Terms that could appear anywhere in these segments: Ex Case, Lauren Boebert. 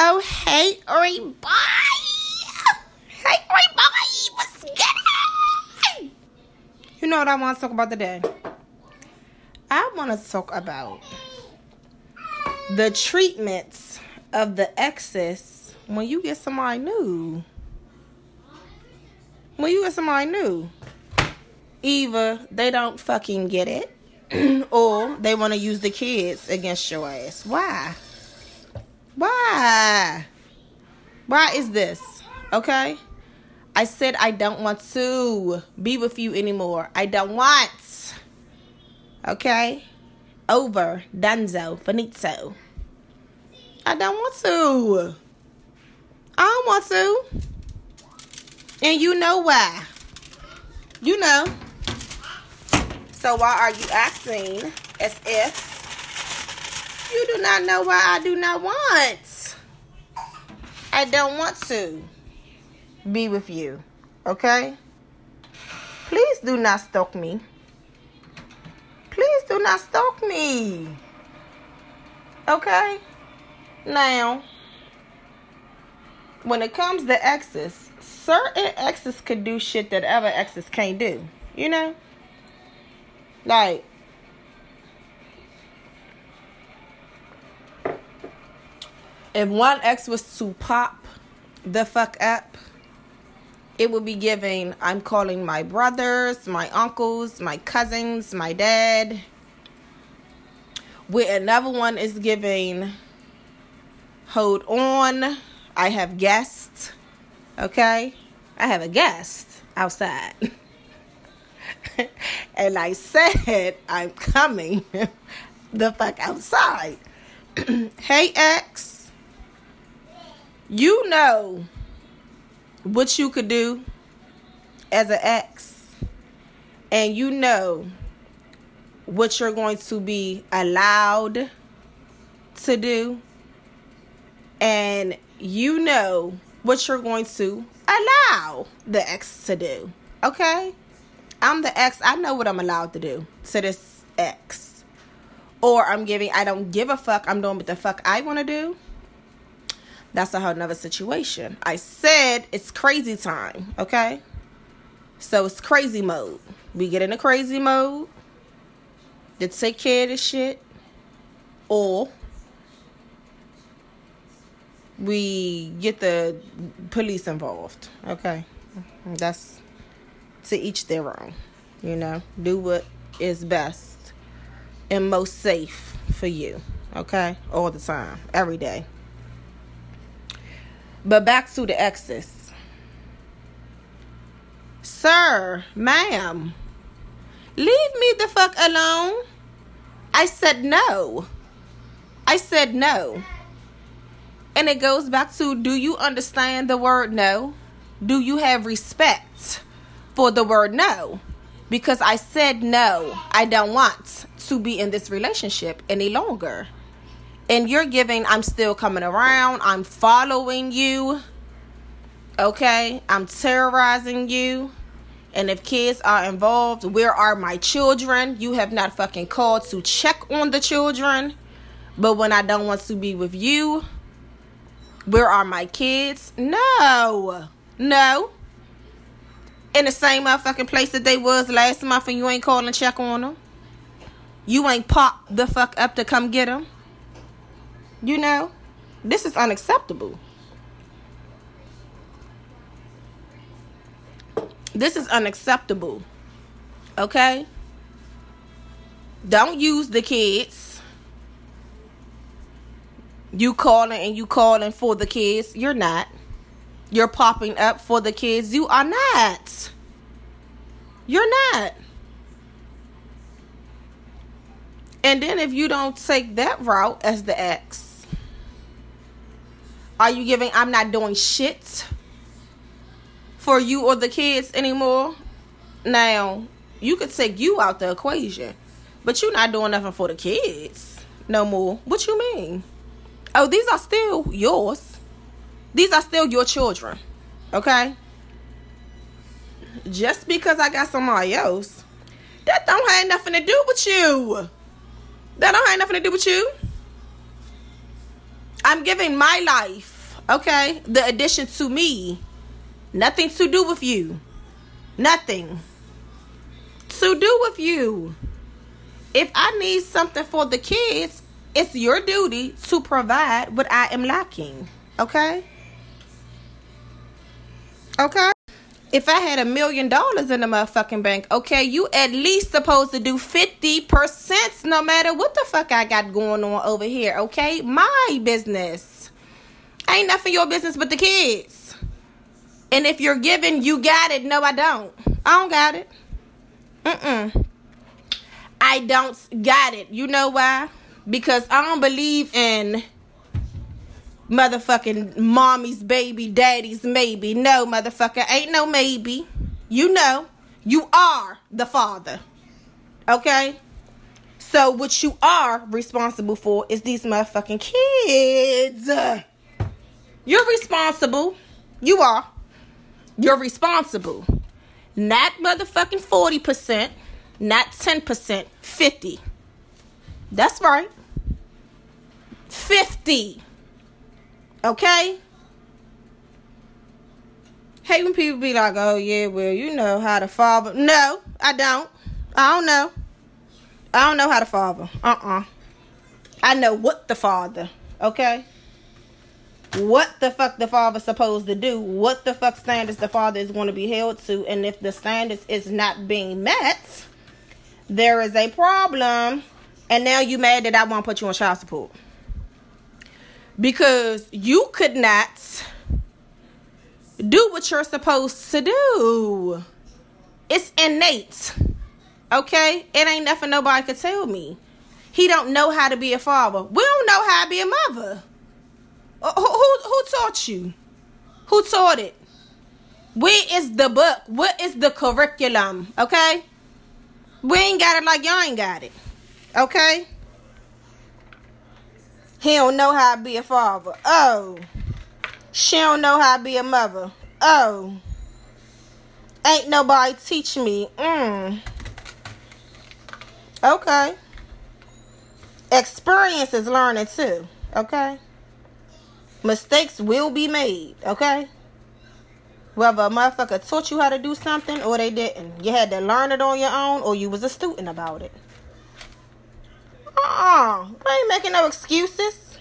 Oh, hey, everybody! Hey, everybody! What's good? You know what I want to talk about today? I want to talk about the treatments of the exes when you get somebody new. When you get somebody new, either they don't fucking get it, or they want to use the kids against your ass. Why? Why is this? Okay? I said I don't want to be with you anymore. I don't want. Okay? Over. Dunzo. Finito. I don't want to. I don't want to. And you know why. You know. So why are you acting as if you do not know why I do not want. I don't want to be with you. Okay? Please do not stalk me. Please do not stalk me. Okay? Now, when it comes to exes, certain exes could do shit that other exes can't do. You know? Like, if one ex was to pop the fuck up, it would be giving, I'm calling my brothers, my uncles, my cousins, my dad. With another one is giving, hold on, I have guests, okay? I have a guest outside. And I said, I'm coming the fuck outside. Hey, ex. You know what you could do as an ex, and you know what you're going to be allowed to do, and you know what you're going to allow the ex to do, okay? I'm the ex. I know what I'm allowed to do to this ex. Or I'm giving, I don't give a fuck. I'm doing what the fuck I want to do. That's a whole nother situation. I said it's crazy time, okay? So it's crazy mode. We get in a crazy mode to take care of this shit, or we get the police involved, okay? That's to each their own, you know? Do what is best and most safe for you, okay? All the time, every day. But back to the exes. Sir, ma'am, leave me the fuck alone. I said no. I said no. And it goes back to, do you understand the word no? Do you have respect for the word no? Because I said no. I don't want to be in this relationship any longer. And you're giving, I'm still coming around. I'm following you. Okay? I'm terrorizing you. And if kids are involved, where are my children? You have not fucking called to check on the children. But when I don't want to be with you, where are my kids? No. No. In the same motherfucking place that they was last month, and you ain't calling to check on them. You ain't pop the fuck up to come get them. You know, this is unacceptable. This is unacceptable. Okay? Don't use the kids. You calling for the kids. You're not. You're popping up for the kids. You are not. You're not. And then if you don't take that route as the ex, are you giving, I'm not doing shit for you or the kids anymore? Now, you could take you out the equation, but you're not doing nothing for the kids no more. What you mean? Oh, these are still yours. These are still your children, okay? Just because I got somebody else, that don't have nothing to do with you. That don't have nothing to do with you. I'm giving my life, okay? The addition to me. Nothing to do with you. Nothing to do with you. If I need something for the kids, it's your duty to provide what I am lacking, okay? Okay? If I had $1 million in the motherfucking bank, okay, you at least supposed to do 50% no matter what the fuck I got going on over here, okay? My business. Ain't nothing your business but the kids. And if you're giving, you got it. No, I don't. I don't got it. I don't got it. You know why? Because I don't believe in motherfucking mommy's baby, daddy's maybe. No, motherfucker, ain't no maybe. You know, you are the father. Okay? So what you are responsible for is these motherfucking kids. You're responsible. You are. You're responsible. Not motherfucking 40%. Not 10%. 50. That's right. 50. Okay? Hey, when people be like, oh, yeah, well, you know how to father. No, I don't. I don't know. I don't know how to father. I know what the father. Okay? What the fuck the father's supposed to do. What the fuck standards the father is going to be held to. And if the standards is not being met, there is a problem. And now you mad that I won't put you on child support. Because you could not do what you're supposed to do. It's innate. Okay? It ain't nothing nobody could tell me. He don't know how to be a father. We don't know how to be a mother. Who taught you? Who taught it? Where is the book? What is the curriculum? Okay? We ain't got it like y'all ain't got it. Okay? He don't know how to be a father. Oh. She don't know how to be a mother. Oh. Ain't nobody teach me. Okay. Experience is learning too. Okay? Mistakes will be made. Okay? Whether a motherfucker taught you how to do something or they didn't. You had to learn it on your own or you was a student about it. We ain't making no excuses.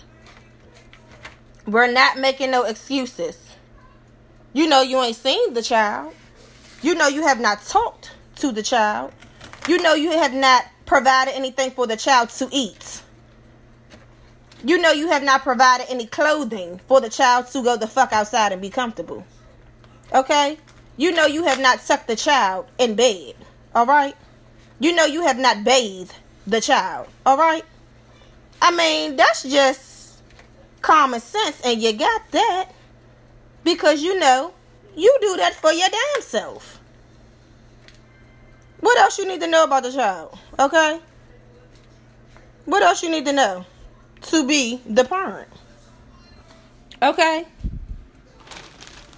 We're not making no excuses. You know you ain't seen the child. You know you have not talked to the child. You know you have not provided anything for the child to eat. You know you have not provided any clothing for the child to go the fuck outside and be comfortable. Okay? You know you have not tucked the child in bed. Alright? You know you have not bathed the child, all right? I mean, that's just common sense, and you got that because you know you do that for your damn self. What else you need to know about the child, okay? What else you need to know to be the parent, okay?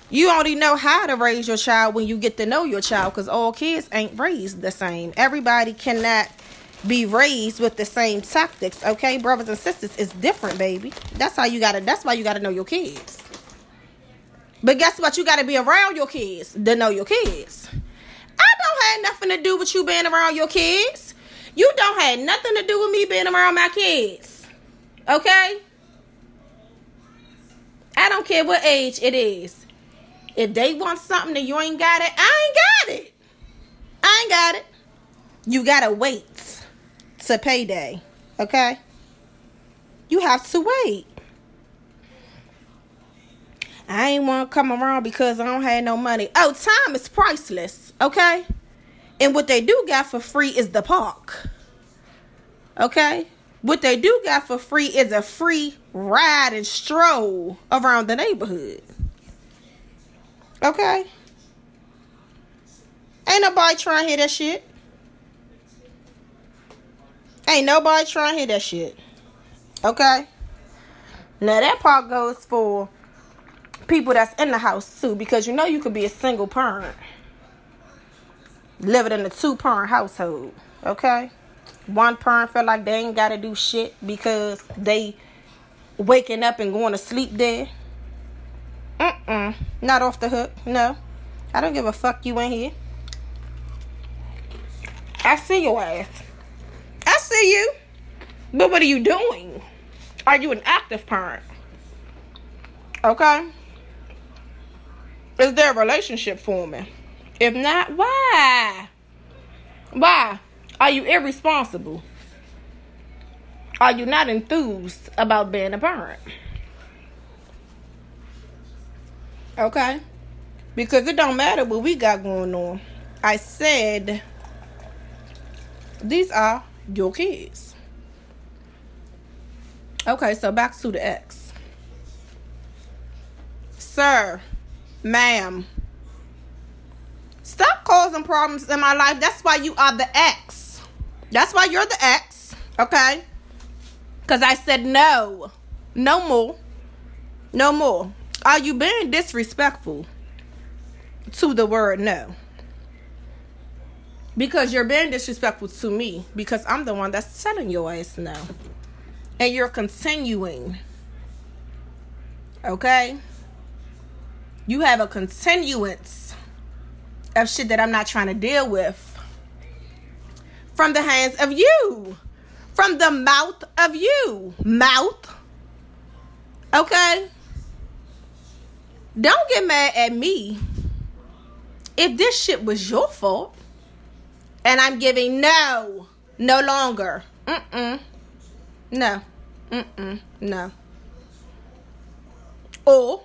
You only know how to raise your child when you get to know your child because all kids ain't raised the same. Everybody cannot be raised with the same tactics, okay? Brothers and sisters, it's different, baby. That's why you gotta know your kids. But guess what? You gotta be around your kids to know your kids. I don't have nothing to do with you being around your kids. You don't have nothing to do with me being around my kids, okay? I don't care what age it is. If they want something and you ain't got it, I ain't got it. I ain't got it. You gotta wait. To payday, okay? You have to wait. I ain't want to come around because I don't have no money. Oh, time is priceless, okay? And what they do got for free is the park, okay? What they do got for free is a free ride and stroll around the neighborhood, okay? Ain't nobody trying to hear that shit. Ain't nobody trying to hear that shit. Okay? Now, that part goes for people that's in the house, too. Because you know you could be a single parent. Living in a two-parent household. Okay? One parent feel like they ain't got to do shit because they waking up and going to sleep there. Not off the hook. No. I don't give a fuck you in here. I see your ass. I see you. But what are you doing? Are you an active parent? Okay. Is there a relationship forming? If not, why? Why are you irresponsible? Are you not enthused about being a parent? Okay. Because it don't matter what we got going on. I said, these are your kids. Okay, so back to the ex. Sir, ma'am, stop causing problems in my life. That's why you are the ex. That's why you're the ex, okay? Because I said no. No more. No more. Are you being disrespectful to the word no? Because you're being disrespectful to me, because I'm the one that's telling your ass no. And you're continuing. Okay? You have a continuance of shit that I'm not trying to deal with. From the hands of you. From the mouth of you. Mouth. Okay? Don't get mad at me. If this shit was your fault, and I'm giving no, no longer. No. No. Or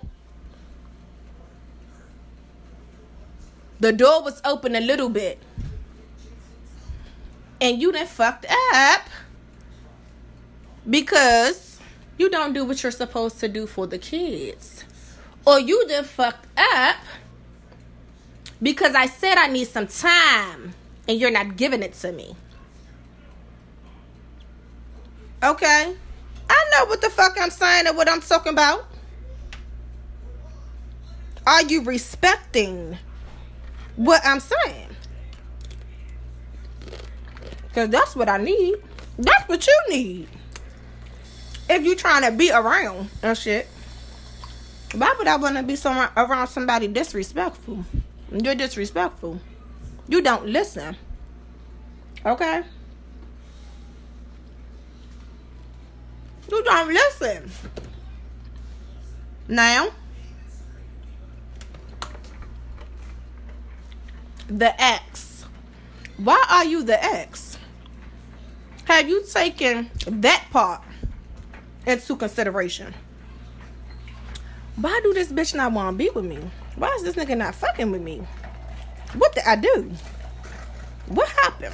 the door was open a little bit and you done fucked up because you don't do what you're supposed to do for the kids. Or you done fucked up because I said I need some time and you're not giving it to me. Okay, I know what the fuck I'm saying and what I'm talking about. Are you respecting what I'm saying? Because that's what I need. That's what you need. If you trying to be around and shit. Why would I want to be around somebody disrespectful? You're disrespectful. You don't listen. Okay? You don't listen. Now, the ex. Why are you the ex? Have you taken that part into consideration? Why do this bitch not want to be with me? Why is this nigga not fucking with me? What did I do? What happened?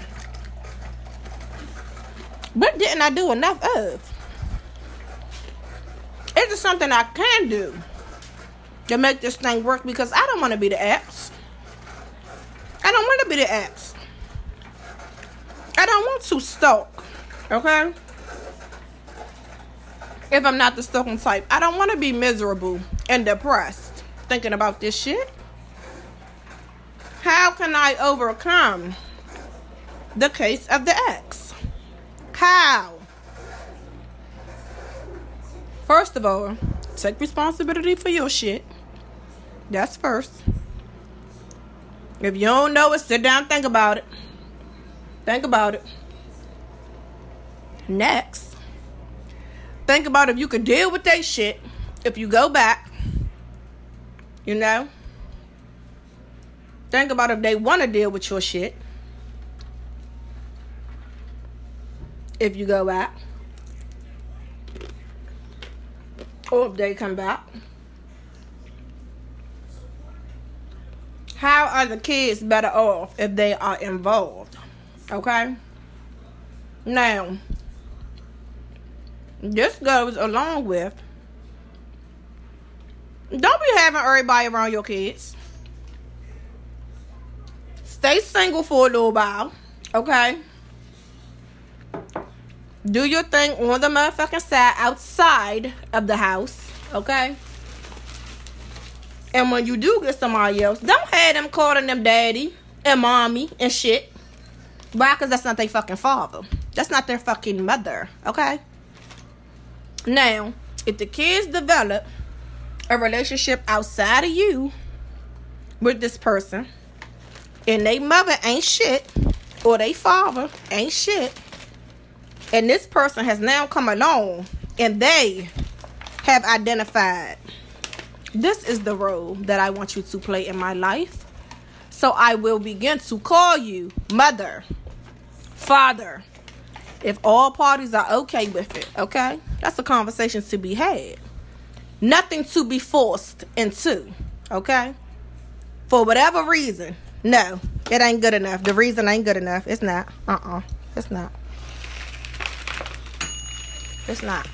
What didn't I do enough of? Is there something I can do to make this thing work? Because I don't want to be the ex. I don't want to be the ex. I don't want to stalk. Okay? If I'm not the stalking type. I don't want to be miserable and depressed thinking about this shit. How can I overcome the case of the ex? How? First of all, take responsibility for your shit. That's first. If you don't know it, sit down and think about it. Think about it. Next, think about if you could deal with that shit. If you go back, you know. Think about if they want to deal with your shit. If you go back. Or if they come back. How are the kids better off if they are involved? Okay? Now, this goes along with, don't be having everybody around your kids. Stay single for a little while. Okay? Do your thing on the motherfucking side outside of the house, okay? And when you do get somebody else, don't have them calling them daddy and mommy and shit. Why? Because that's not their fucking father. That's not their fucking mother, okay? Now, if the kids develop a relationship outside of you with this person, and they mother ain't shit, or they father ain't shit, and this person has now come along, and they have identified, this is the role that I want you to play in my life. So I will begin to call you mother, father, if all parties are okay with it, okay? That's a conversation to be had. Nothing to be forced into, okay? For whatever reason, no, it ain't good enough. The reason ain't good enough. It's not. It's not. It's not.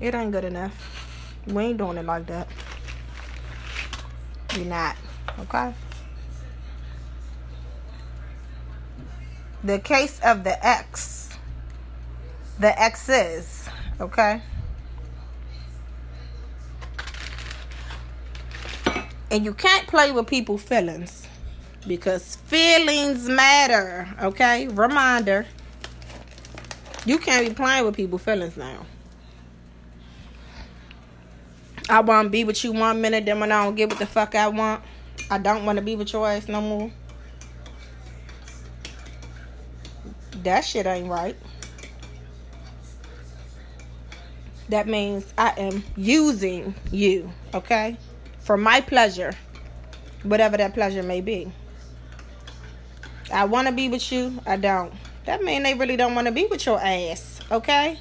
It ain't good enough. We ain't doing it like that. We're not. Okay? The case of the ex. The exes. Okay? And you can't play with people's feelings, because feelings matter. Okay? Reminder. You can't be playing with people's feelings now. I want to be with you one minute, then when I don't get what the fuck I want, I don't want to be with your ass no more. That shit ain't right. That means I am using you, okay? For my pleasure, whatever that pleasure may be. I want to be with you, I don't. That means they really don't want to be with your ass, okay?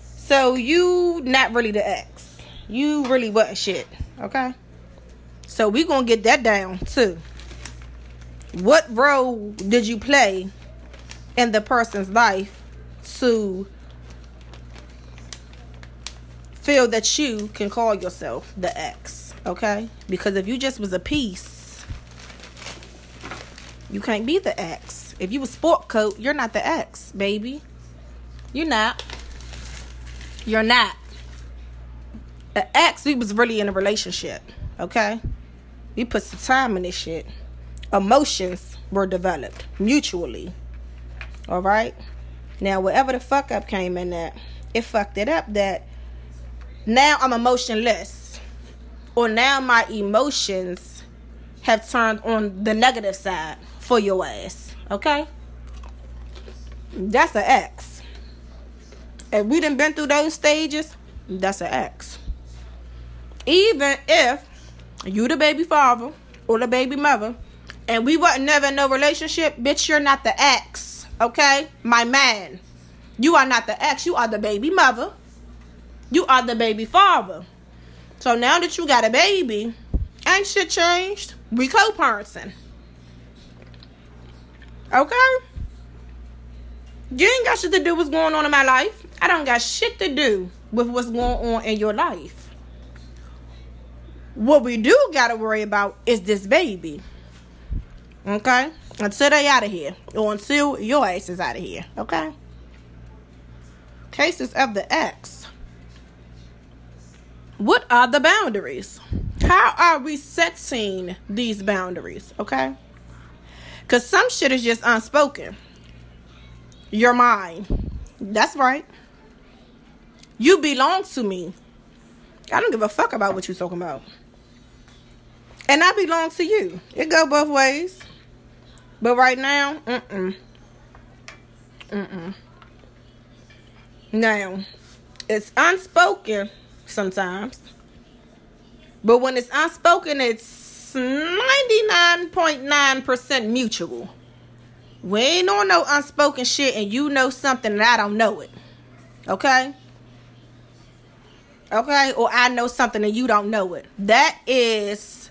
So you not really the ex. You really what shit, okay? So we gonna get that down too. What role did you play in the person's life to feel that you can call yourself the ex, okay? Because if you just was a piece, you can't be the ex. If you was sport coat, you're not the ex, baby. You're not. You're not. An ex, we was really in a relationship, okay? We put some time in this shit. Emotions were developed mutually, all right? Now, whatever the fuck up came in that, it fucked it up that now I'm emotionless, or now my emotions have turned on the negative side for your ass, okay? That's an ex. If we done been through those stages, that's an ex. Even if you the baby father or the baby mother, and we wasn't never in no relationship, bitch, you're not the ex, okay? My man, you are not the ex. You are the baby mother. You are the baby father. So now that you got a baby, ain't shit changed. We co-parenting. Okay? You ain't got shit to do with what's going on in my life. I don't got shit to do with what's going on in your life. What we do gotta worry about is this baby. Okay? Until they out of here. Or until your ass is out of here. Okay? Cases of the ex. What are the boundaries? How are we setting these boundaries? Okay? Because some shit is just unspoken. You're mine. That's right. You belong to me. I don't give a fuck about what you're talking about. And I belong to you. It go both ways. But right now, Now, it's unspoken sometimes. But when it's unspoken, it's 99.9% mutual. We ain't on no unspoken shit and you know something and I don't know it. Okay? Okay? Or I know something and you don't know it. That is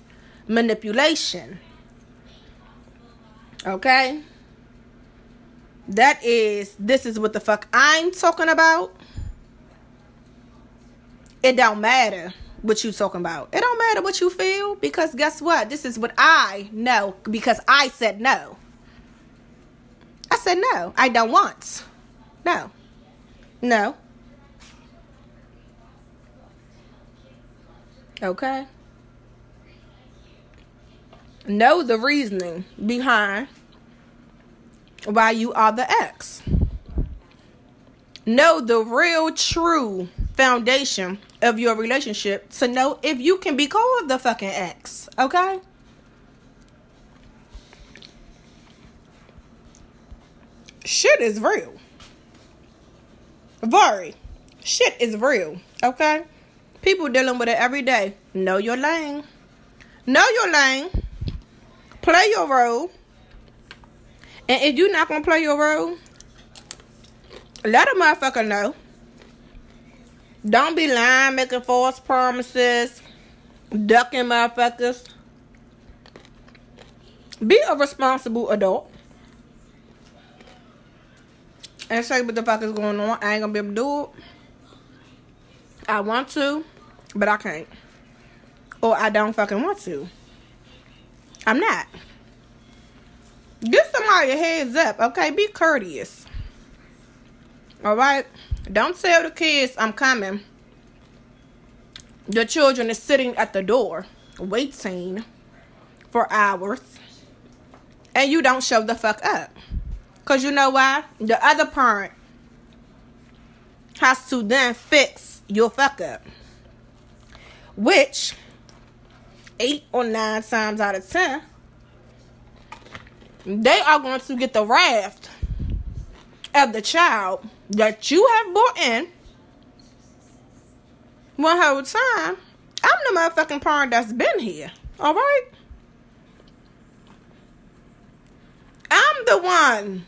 manipulation. Okay? That is, this is what the fuck I'm talking about. It don't matter what you talking about. It don't matter what you feel, because guess what? This is what I know, because I said no. I said no. I don't want. No. No. Okay? Know the reasoning behind why you are the ex. Know the real, true foundation of your relationship to know if you can be called the fucking ex, okay? Shit is real. Very. Shit is real, okay? People dealing with it every day. Know your lane. Know your lane. Play your role. And if you're not gonna play your role, let a motherfucker know. Don't be lying, making false promises, ducking motherfuckers. Be a responsible adult. And say what the fuck is going on. I ain't gonna be able to do it. I want to, but I can't. Or I don't fucking want to. I'm not. Give somebody a heads up, okay? Be courteous. Alright? Don't tell the kids I'm coming. Your children is sitting at the door waiting for hours. And you don't show the fuck up. Because you know why? The other parent has to then fix your fuck up. Which 8 or 9 times out of 10, they are going to get the wrath of the child that you have brought in one whole time. I'm the motherfucking parent that's been here. Alright? I'm the one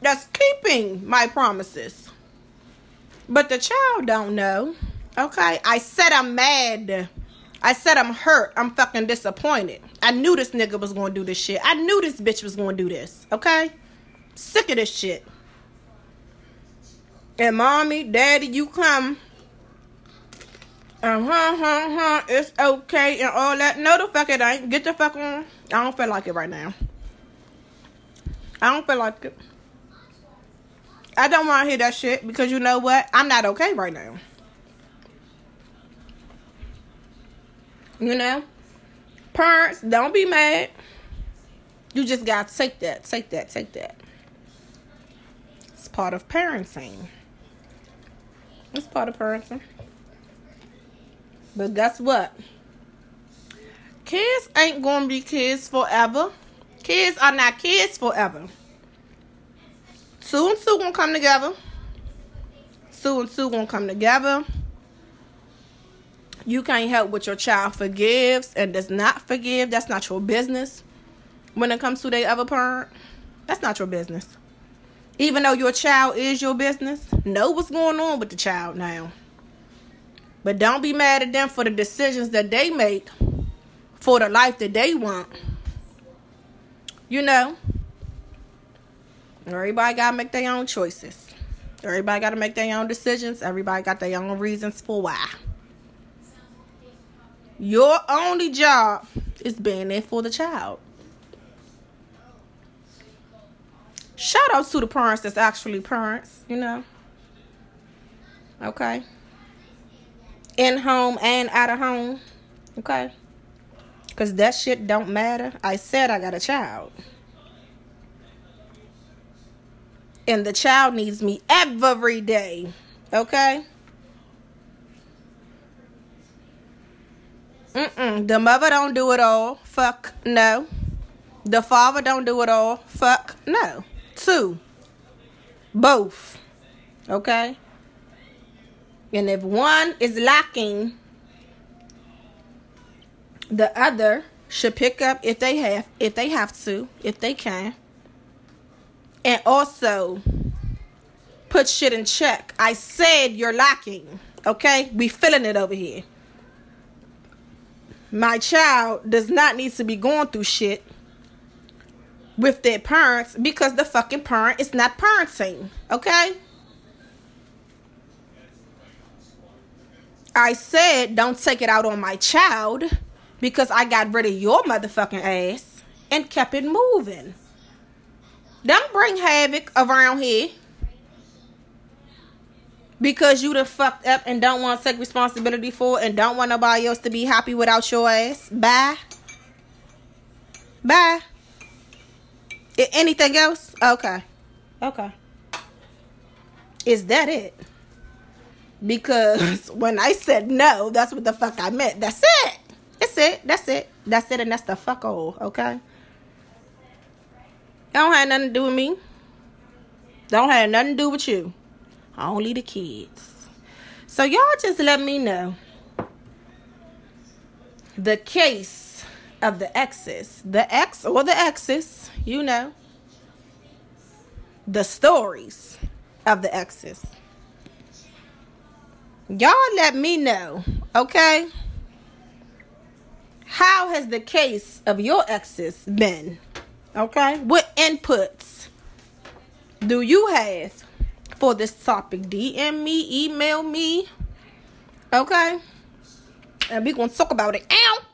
that's keeping my promises. But the child don't know. Okay? I said I'm mad. I said I'm hurt. I'm fucking disappointed. I knew this nigga was going to do this shit. I knew this bitch was going to do this. Okay? Sick of this shit. And mommy, daddy, you come. It's okay and all that. No, the fuck it ain't. Get the fuck on. I don't feel like it right now. I don't feel like it. I don't want to hear that shit because you know what? I'm not okay right now. You know? Parents, don't be mad. You just got to take that. It's part of parenting. But guess what? Kids ain't going to be kids forever. Kids are not kids forever. 2 and 2 gonna come together. 2 and 2 gonna come together. You can't help what your child forgives and does not forgive. That's not your business. When it comes to their other parent, that's not your business. Even though your child is your business, know what's going on with the child now. But don't be mad at them for the decisions that they make for the life that they want. You know, everybody got to make their own choices. Everybody got to make their own decisions. Everybody got their own reasons for why. Your only job is being there for the child. Shout out to the parents that's actually parents, you know. Okay. In home and out of home. Okay. Because that shit don't matter. I said I got a child. And the child needs me every day. Okay? The mother don't do it all. Fuck no. The father don't do it all. Fuck no. 2. Both. Okay? And if one is lacking, the other should pick up if they have to, if they can. And also put shit in check. I said you're lacking. Okay? We feeling it over here. My child does not need to be going through shit with their parents because the fucking parent is not parenting. Okay? I said don't take it out on my child. Because I got rid of your motherfucking ass and kept it moving. Don't bring havoc around here. Because you done fucked up and don't want to take responsibility for it. And don't want nobody else to be happy without your ass. Bye. Anything else? Okay. Is that it? because when I said no, that's what the fuck I meant. That's it. That's it. That's it. That's it, and that's the fuck all, okay? That don't have nothing to do with me. That don't have nothing to do with you. Only the kids. So y'all just let me know the case of the exes. The ex or the exes, you know. The stories of the exes. Y'all let me know, okay? How has the case of your exes been? Okay? What inputs do you have for this topic? DM me, email me, okay? And we're going to talk about it now.